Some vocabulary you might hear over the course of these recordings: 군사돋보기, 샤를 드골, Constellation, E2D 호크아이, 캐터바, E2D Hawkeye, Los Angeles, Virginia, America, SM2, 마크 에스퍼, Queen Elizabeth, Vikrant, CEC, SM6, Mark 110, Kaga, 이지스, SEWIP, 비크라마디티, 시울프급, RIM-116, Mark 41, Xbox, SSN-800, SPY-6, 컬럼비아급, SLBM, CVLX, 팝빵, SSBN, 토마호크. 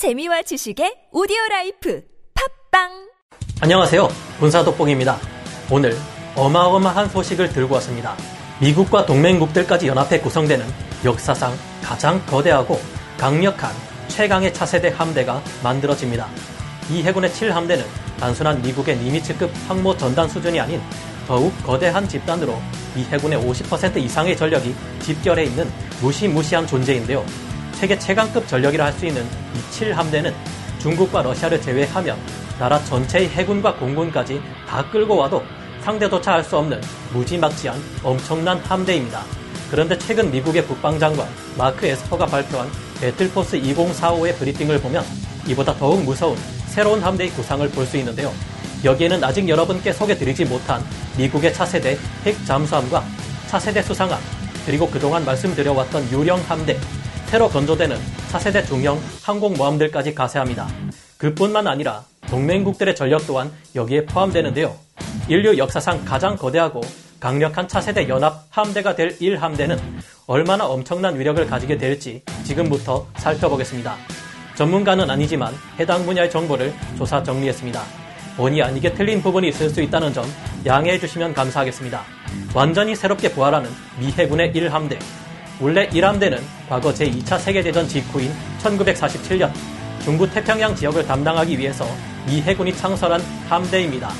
재미와 지식의 오디오라이프 팝빵! 안녕하세요. 군사독복입니다. 오늘 어마어마한 소식을 들고 왔습니다. 미국과 동맹국들까지 연합해 구성되는 역사상 가장 거대하고 강력한 최강의 차세대 함대가 만들어집니다. 이 해군의 7함대는 단순한 미국의 니미츠급 항모 전단 수준이 아닌 더욱 거대한 집단으로 이 해군의 50% 이상의 전력이 집결해 있는 무시무시한 존재인데요. 세계 최강급 전력이라 할 수 있는 이 7함대는 중국과 러시아를 제외하면 나라 전체의 해군과 공군까지 다 끌고 와도 상대조차 할 수 없는 무지막지한 엄청난 함대입니다. 그런데 최근 미국의 국방장관 마크 에스퍼가 발표한 배틀포스 2045의 브리핑을 보면 이보다 더욱 무서운 새로운 함대의 구상을 볼 수 있는데요. 여기에는 아직 여러분께 소개드리지 못한 미국의 차세대 핵 잠수함과 차세대 수상함, 그리고 그동안 말씀드려왔던 유령 함대, 새로 건조되는 차세대 중형 항공모함들까지 가세합니다. 그뿐만 아니라 동맹국들의 전력 또한 여기에 포함되는데요. 인류 역사상 가장 거대하고 강력한 차세대 연합 함대가 될 1함대는 얼마나 엄청난 위력을 가지게 될지 지금부터 살펴보겠습니다. 전문가는 아니지만 해당 분야의 정보를 조사 정리했습니다. 본의 아니게 틀린 부분이 있을 수 있다는 점 양해해 주시면 감사하겠습니다. 완전히 새롭게 부활하는 미 해군의 1함대. 원래 1함대는 과거 제2차 세계대전 직후인 1947년 중부 태평양 지역을 담당하기 위해서 미 해군이 창설한 함대입니다.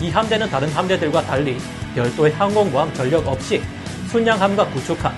이 함대는 다른 함대들과 달리 별도의 항공모함 전력 없이 순양함과 구축함,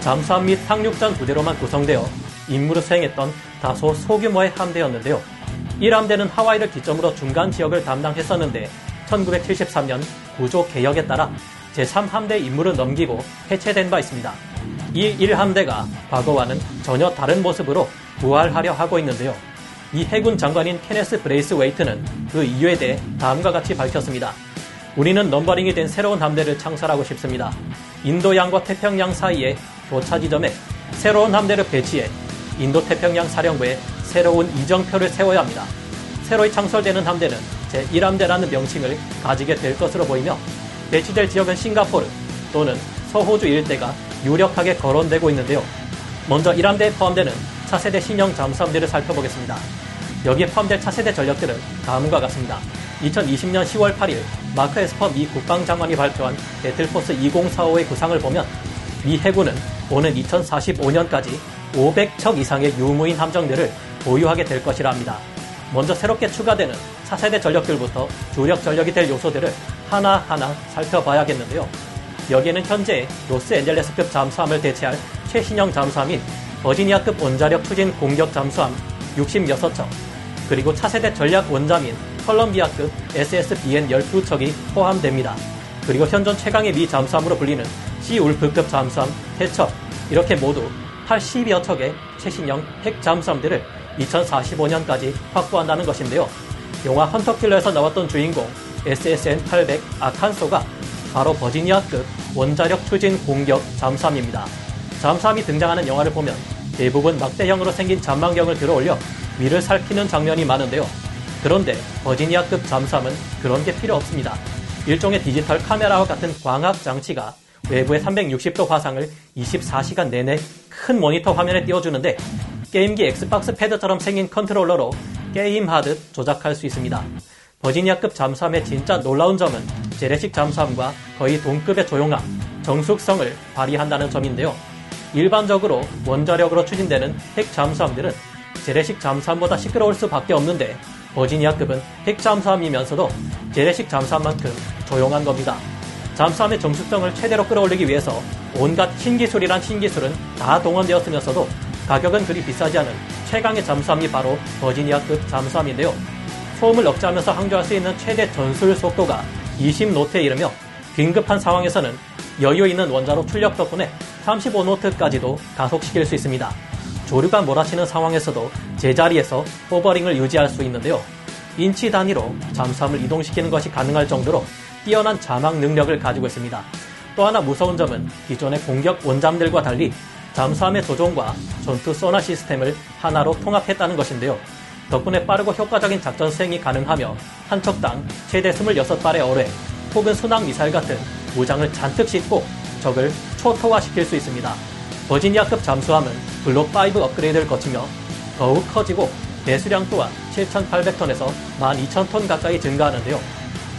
잠수함 및 상륙전 부대로만 구성되어 임무를 수행했던 다소 소규모의 함대였는데요. 1함대는 하와이를 기점으로 중간 지역을 담당했었는데 1973년 구조 개혁에 따라 제3함대의 임무를 넘기고 해체된 바 있습니다. 이 1함대가 과거와는 전혀 다른 모습으로 부활하려 하고 있는데요. 이 해군 장관인 케네스 브레이스웨이트는 그 이유에 대해 다음과 같이 밝혔습니다. 우리는 넘버링이 된 새로운 함대를 창설하고 싶습니다. 인도양과 태평양 사이의 교차 지점에 새로운 함대를 배치해 인도태평양 사령부에 새로운 이정표를 세워야 합니다. 새로이 창설되는 함대는 제1함대라는 명칭을 가지게 될 것으로 보이며 배치될 지역은 싱가포르 또는 서호주 일대가 유력하게 거론되고 있는데요. 먼저 1함대에 포함되는 차세대 신형 잠수함들을 살펴보겠습니다. 여기에 포함될 차세대 전력들은 다음과 같습니다. 2020년 10월 8일 마크 에스퍼 미 국방장관이 발표한 배틀포스 2045의 구상을 보면 미 해군은 오는 2045년까지 500척 이상의 유무인 함정들을 보유하게 될 것이라 합니다. 먼저 새롭게 추가되는 차세대 전력들부터 주력 전력이 될 요소들을 하나하나 살펴봐야겠는데요. 여기에는 현재 로스앤젤레스급 잠수함을 대체할 최신형 잠수함인 버지니아급 원자력 추진 공격 잠수함 66척, 그리고 차세대 전략 원잠인 컬럼비아급 SSBN 12척이 포함됩니다. 그리고 현존 최강의 미 잠수함으로 불리는 시울프급 잠수함 3척, 이렇게 모두 80여 척의 최신형 핵 잠수함들을 2045년까지 확보한다는 것인데요. 영화 헌터 킬러에서 나왔던 주인공 SSN-800 아칸소가 바로 버지니아급 원자력 추진 공격 잠수함입니다. 잠수함이 등장하는 영화를 보면 대부분 막대형으로 생긴 잠망경을 들어올려 위를 살피는 장면이 많은데요. 그런데 버지니아급 잠수함은 그런 게 필요 없습니다. 일종의 디지털 카메라와 같은 광학 장치가 외부의 360도 화상을 24시간 내내 큰 모니터 화면에 띄워주는데 게임기 엑스박스 패드처럼 생긴 컨트롤러로 게임하듯 조작할 수 있습니다. 버지니아급 잠수함의 진짜 놀라운 점은 재래식 잠수함과 거의 동급의 조용함, 정숙성을 발휘한다는 점인데요. 일반적으로 원자력으로 추진되는 핵 잠수함들은 재래식 잠수함보다 시끄러울 수밖에 없는데 버지니아급은 핵 잠수함이면서도 재래식 잠수함만큼 조용한 겁니다. 잠수함의 정숙성을 최대로 끌어올리기 위해서 온갖 신기술이란 신기술은 다 동원되었으면서도 가격은 그리 비싸지 않은 최강의 잠수함이 바로 버지니아급 잠수함인데요. 소음을 억제하면서 항조할 수 있는 최대 전술 속도가 20노트에 이르며 긴급한 상황에서는 여유 있는 원자로 출력 덕분에 35노트까지도 가속시킬 수 있습니다. 조류가 몰아치는 상황에서도 제자리에서 호버링을 유지할 수 있는데요. 인치 단위로 잠수함을 이동시키는 것이 가능할 정도로 뛰어난 자막 능력을 가지고 있습니다. 또 하나 무서운 점은 기존의 공격 원잠들과 달리 잠수함의 조종과 전투 소나 시스템을 하나로 통합했다는 것인데요. 덕분에 빠르고 효과적인 작전 수행이 가능하며 한 척당 최대 26발의 어뢰 혹은 순항미사일 같은 무장을 잔뜩 싣고 적을 초토화시킬 수 있습니다. 버지니아급 잠수함은 블록 5 업그레이드를 거치며 더욱 커지고 배수량 또한 7,800톤에서 12,000톤 가까이 증가하는데요.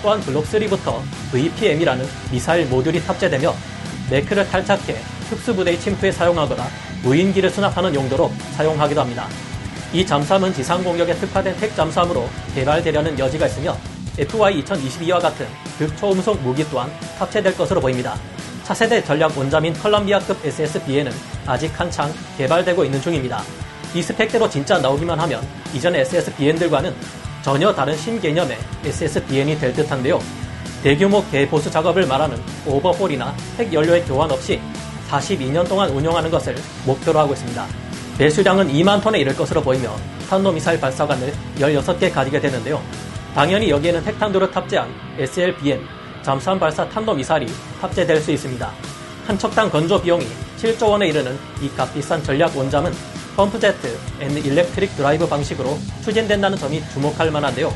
또한 블록3부터 VPM이라는 미사일 모듈이 탑재되며 매크를 탈착해 특수부대의 침투에 사용하거나 무인기를 수납하는 용도로 사용하기도 합니다. 이 잠수함은 지상공격에 특화된 핵 잠수함으로 개발되려는 여지가 있으며 FY-2022와 같은 극초음속 무기 또한 탑재될 것으로 보입니다. 차세대 전략 원자민 컬럼비아급 SSBN은 아직 한창 개발되고 있는 중입니다. 이 스펙대로 진짜 나오기만 하면 이전의 SSBN들과는 전혀 다른 신개념의 SSBN이 될 듯한데요. 대규모 개보수 작업을 말하는 오버홀이나 핵연료의 교환 없이 42년 동안 운용하는 것을 목표로 하고 있습니다. 배수량은 2만 톤에 이를 것으로 보이며 탄도미사일 발사관을 16개 가지게 되는데요. 당연히 여기에는 핵탄두를 탑재한 SLBM, 잠수함 발사 탄도미사일이 탑재될 수 있습니다. 한 척당 건조 비용이 7조 원에 이르는 이 값비싼 전략 원잠은 펌프제트 앤 일렉트릭 드라이브 방식으로 추진된다는 점이 주목할 만한데요.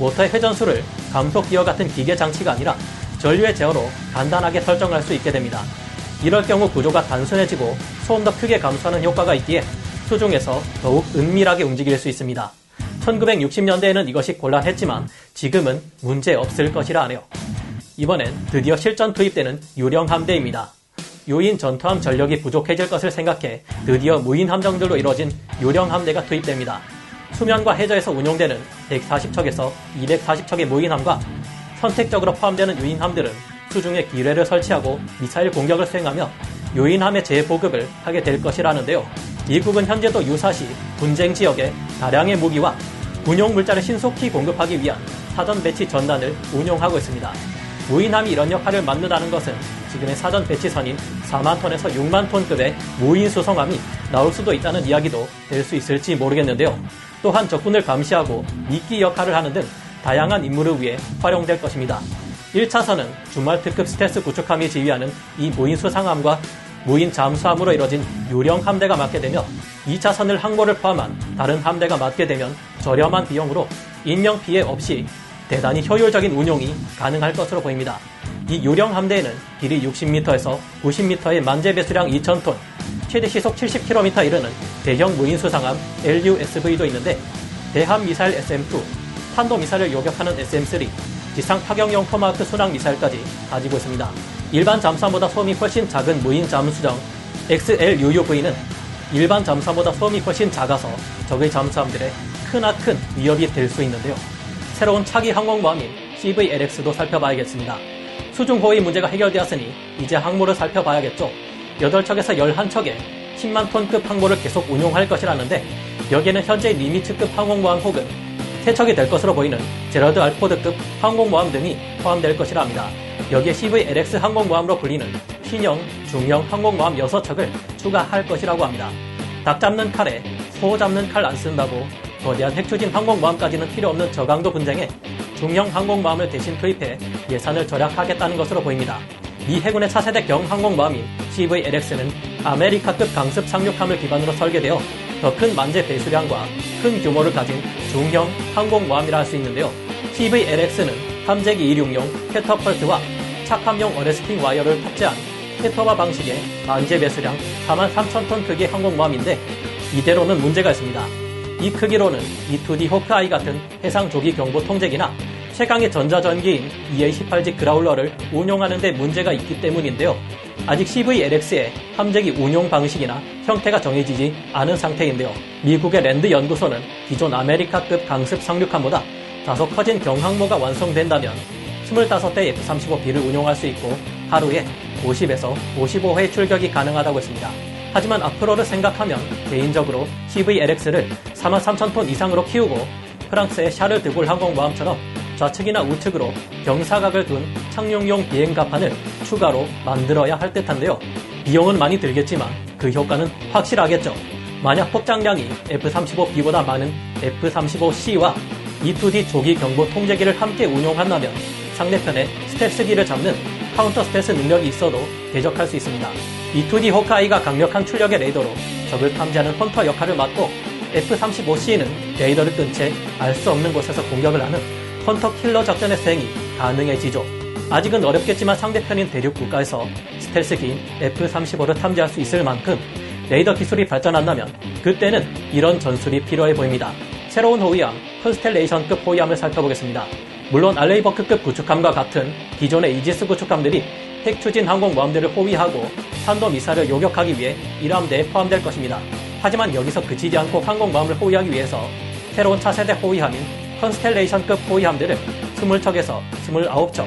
모터의 회전수를 감속 기어 같은 기계 장치가 아니라 전류의 제어로 간단하게 설정할 수 있게 됩니다. 이럴 경우 구조가 단순해지고 소음도 크게 감소하는 효과가 있기에 수중에서 더욱 은밀하게 움직일 수 있습니다. 1960년대에는 이것이 곤란했지만 지금은 문제없을 것이라 하네요. 이번엔 드디어 실전 투입되는 유령 함대입니다. 유인 전투함 전력이 부족해질 것을 생각해 드디어 무인 함정들로 이루어진 유령 함대가 투입됩니다. 수면과 해저에서 운용되는 140척에서 240척의 무인함과 선택적으로 포함되는 유인함들은 수중에 기뢰를 설치하고 미사일 공격을 수행하며 유인함의 재보급을 하게 될 것이라는데요. 미국은 현재도 유사시 분쟁 지역에 다량의 무기와 군용 물자를 신속히 공급하기 위한 사전 배치 전단을 운용하고 있습니다. 무인함이 이런 역할을 맡는다는 것은 지금의 사전 배치선인 4만 톤에서 6만 톤급의 무인 수송함이 나올 수도 있다는 이야기도 될 수 있을지 모르겠는데요. 또한 적군을 감시하고 미끼 역할을 하는 등 다양한 임무를 위해 활용될 것입니다. 1차선은 주말특급 스텔스 구축함이 지휘하는 이 무인 수상함과 무인 잠수함으로 이뤄진 유령 함대가 맡게 되며 2차선을 항모를 포함한 다른 함대가 맡게 되면 저렴한 비용으로 인명 피해 없이 대단히 효율적인 운용이 가능할 것으로 보입니다. 이 유령 함대에는 길이 60m에서 90m의 만재 배수량 2,000톤, 최대 시속 70km 이르는 대형 무인 수상함 LUSV도 있는데 대함 미사일 SM2, 탄도 미사일을 요격하는 SM3, 지상 파격용 토마호크 순항 미사일까지 가지고 있습니다. 일반 잠수함보다 소음이 훨씬 작은 무인 잠수정 XLUUV는 일반 잠수함보다 소음이 훨씬 작아서 적의 잠수함들의 크나큰 위협이 될 수 있는데요. 새로운 차기 항공모함인 CVLX도 살펴봐야겠습니다. 수중호위 문제가 해결되었으니 이제 항모를 살펴봐야겠죠. 8척에서 11척의 10만 톤급 항모를 계속 운용할 것이라는데 여기에는 현재 니미츠급 항공모함 혹은 세척이 될 것으로 보이는 제럴드 R. 포드급 항공모함 등이 포함될 것이라 합니다. 여기에 CVLX 항공모함으로 불리는 신형, 중형 항공모함 6척을 추가할 것이라고 합니다. 닭 잡는 칼에 소 잡는 칼 안 쓴다고 거대한 핵추진 항공모함까지는 필요 없는 저강도 분쟁에 중형 항공모함을 대신 투입해 예산을 절약하겠다는 것으로 보입니다. 미 해군의 차세대 경항공모함인 CVLX는 아메리카급 강습 상륙함을 기반으로 설계되어 더 큰 만재 배수량과 큰 규모를 가진 중형 항공모함이라 할 수 있는데요. CVLX는 탐재기 이륙용 캐터펄트와 착함용 어레스팅 와이어를 탑재한 캐터바 방식의 만재 배수량 43,000톤 크기의 항공모함인데 이대로는 문제가 있습니다. 이 크기로는 E2D 호크아이 같은 해상 조기 경보 통제기나 최강의 전자전기인 EA-18G 그라울러를 운용하는 데 문제가 있기 때문인데요. 아직 CVLX의 함재기 운용 방식이나 형태가 정해지지 않은 상태인데요. 미국의 랜드 연구소는 기존 아메리카급 강습 상륙함보다 다소 커진 경항모가 완성된다면 25대의 F-35B를 운용할 수 있고 하루에 50에서 55회 출격이 가능하다고 했습니다. 하지만 앞으로를 생각하면 개인적으로 CVLX를 43,000톤 이상으로 키우고 프랑스의 샤를 드골 항공모함처럼 좌측이나 우측으로 경사각을 둔 착륙용 비행갑판을 추가로 만들어야 할 듯한데요. 비용은 많이 들겠지만 그 효과는 확실하겠죠. 만약 폭장량이 F-35B보다 많은 F-35C와 E2D 조기 경보 통제기를 함께 운용한다면 상대편에 스텔스기를 잡는 카운터 스텔스 능력이 있어도 대적할 수 있습니다. E2D 호크아이가 강력한 출력의 레이더로 적을 탐지하는 헌터 역할을 맡고 F-35C는 레이더를 끈 채 알 수 없는 곳에서 공격을 하는 헌터 킬러 작전의 수행이 가능해지죠. 아직은 어렵겠지만 상대편인 대륙 국가에서 스텔스기인 F-35를 탐지할 수 있을 만큼 레이더 기술이 발전한다면 그때는 이런 전술이 필요해 보입니다. 새로운 호위함, 컨스텔레이션급 호위함을 살펴보겠습니다. 물론 알레이 버크급 구축함과 같은 기존의 이지스 구축함들이 핵 추진 항공모함들을 호위하고 탄도미사일을 요격하기 위해 이 함대에 포함될 것입니다. 하지만 여기서 그치지 않고 항공모함을 호위하기 위해서 새로운 차세대 호위함인 컨스텔레이션급 호위함들을 20척에서 29척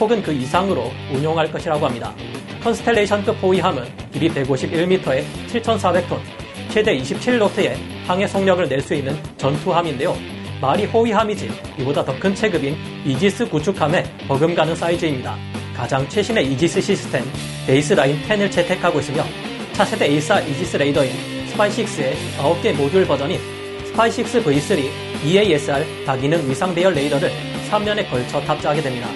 혹은 그 이상으로 운용할 것이라고 합니다. 컨스텔레이션급 호위함은 길이 151m에 7,400톤, 최대 27노트의 항해 속력을 낼 수 있는 전투함인데요. 말이 호위함이지 이보다 더 큰 체급인 이지스 구축함에 버금가는 사이즈입니다. 가장 최신의 이지스 시스템 베이스라인 10을 채택하고 있으며 차세대 1사 이지스 레이더인 SPY-6의 9개 모듈 버전인 SPY-6 V3 EASR 다기능 위상 배열 레이더를 3년에 걸쳐 탑재하게 됩니다.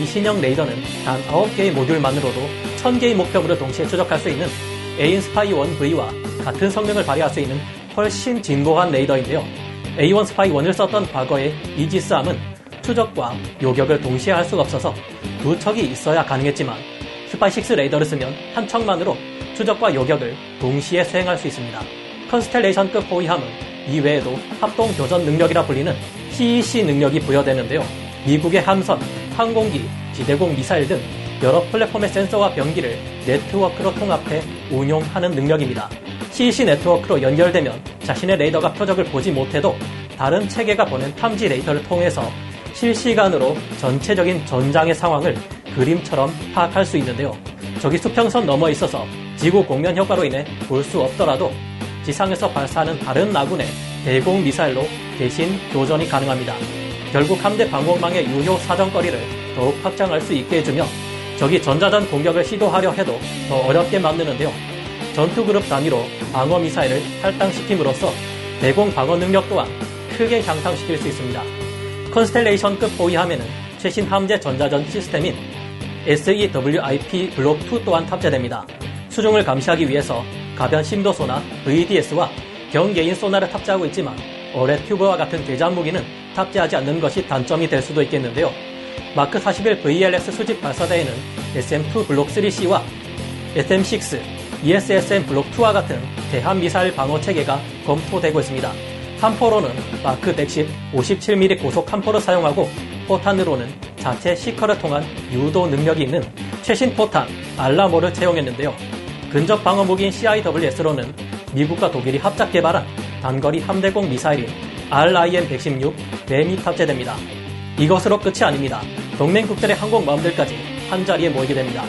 이 신형 레이더는 단 9개의 모듈만으로도 1000개의 목표물을 동시에 추적할 수 있는 A인 SPY-1V와 같은 성능을 발휘할 수 있는 훨씬 진보한 레이더인데요. A1 스파이1을 썼던 과거의 이지스함은 추적과 요격을 동시에 할 수가 없어서 두 척이 있어야 가능했지만 스파이6 레이더를 쓰면 한 척만으로 추적과 요격을 동시에 수행할 수 있습니다. 컨스텔레이션급 호위함은 이외에도 합동교전 능력이라 불리는 CEC 능력이 부여되는데요. 미국의 함선, 항공기, 지대공 미사일 등 여러 플랫폼의 센서와 병기를 네트워크로 통합해 운용하는 능력입니다. CEC 네트워크로 연결되면 자신의 레이더가 표적을 보지 못해도 다른 체계가 보낸 탐지 레이더를 통해서 실시간으로 전체적인 전장의 상황을 그림처럼 파악할 수 있는데요. 적이 수평선 넘어 있어서 지구 공면 효과로 인해 볼 수 없더라도 지상에서 발사하는 다른 나군의 대공 미사일로 대신 교전이 가능합니다. 결국 함대 방공망의 유효 사정거리를 더욱 확장할 수 있게 해주며 적이 전자전 공격을 시도하려 해도 더 어렵게 만드는데요. 전투그룹 단위로 방어미사일을 할당시킴으로써 대공 방어 능력 또한 크게 향상시킬 수 있습니다. 컨스텔레이션급 호위함에는 최신 함재 전자전 시스템인 SEWIP 블록 2 또한 탑재됩니다. 수중을 감시하기 위해서 가변 심도소나 VDS와 경계인 소나를 탑재하고 있지만 어뢰 튜브와 같은 대잠 무기는 탑재하지 않는 것이 단점이 될 수도 있겠는데요. 마크 41 VLX 수직 발사대에는 SM2 블록 3C와 SM6, ESSM 블록 2와 같은 대함 미사일 방어 체계가 검토되고 있습니다. 함포로는 마크 110 57mm 고속 함포를 사용하고 포탄으로는 자체 시커를 통한 유도 능력이 있는 최신 포탄 알라모를 채용했는데요. 근접 방어 무기인 CIWS로는 미국과 독일이 합작 개발한 단거리 함대공 미사일인 RIM-116 램이 탑재됩니다. 이것으로 끝이 아닙니다. 동맹국들의 항공모함들까지 한자리에 모이게 됩니다.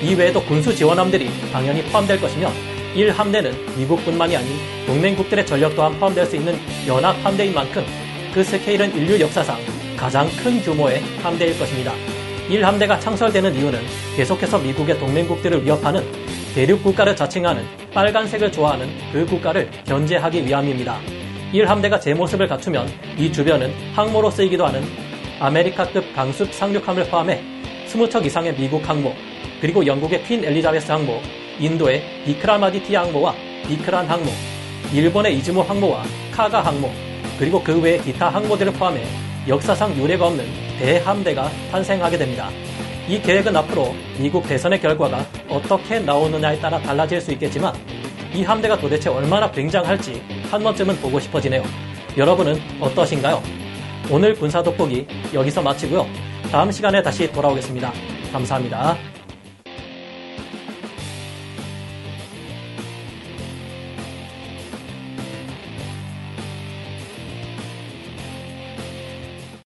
이외에도 군수 지원함들이 당연히 포함될 것이며 1함대는 미국뿐만이 아닌 동맹국들의 전력 또한 포함될 수 있는 연합함대인 만큼 그 스케일은 인류 역사상 가장 큰 규모의 함대일 것입니다. 1함대가 창설되는 이유는 계속해서 미국의 동맹국들을 위협하는 대륙국가를 자칭하는 빨간색을 좋아하는 그 국가를 견제하기 위함입니다. 1함대가 제 모습을 갖추면 이 주변은 항모로 쓰이기도 하는 아메리카급 강습 상륙함을 포함해 20척 이상의 미국 항모, 그리고 영국의 퀸 엘리자베스 항모, 인도의 비크라마디티 항모와 비크란 항모, 일본의 이즈모 항모와 카가 항모, 그리고 그 외의 기타 항모들을 포함해 역사상 유례가 없는 대함대가 탄생하게 됩니다. 이 계획은 앞으로 미국 대선의 결과가 어떻게 나오느냐에 따라 달라질 수 있겠지만 이 함대가 도대체 얼마나 굉장할지 한 번쯤은 보고 싶어지네요. 여러분은 어떠신가요? 오늘 군사 돋보기 여기서 마치고요. 다음 시간에 다시 돌아오겠습니다. 감사합니다.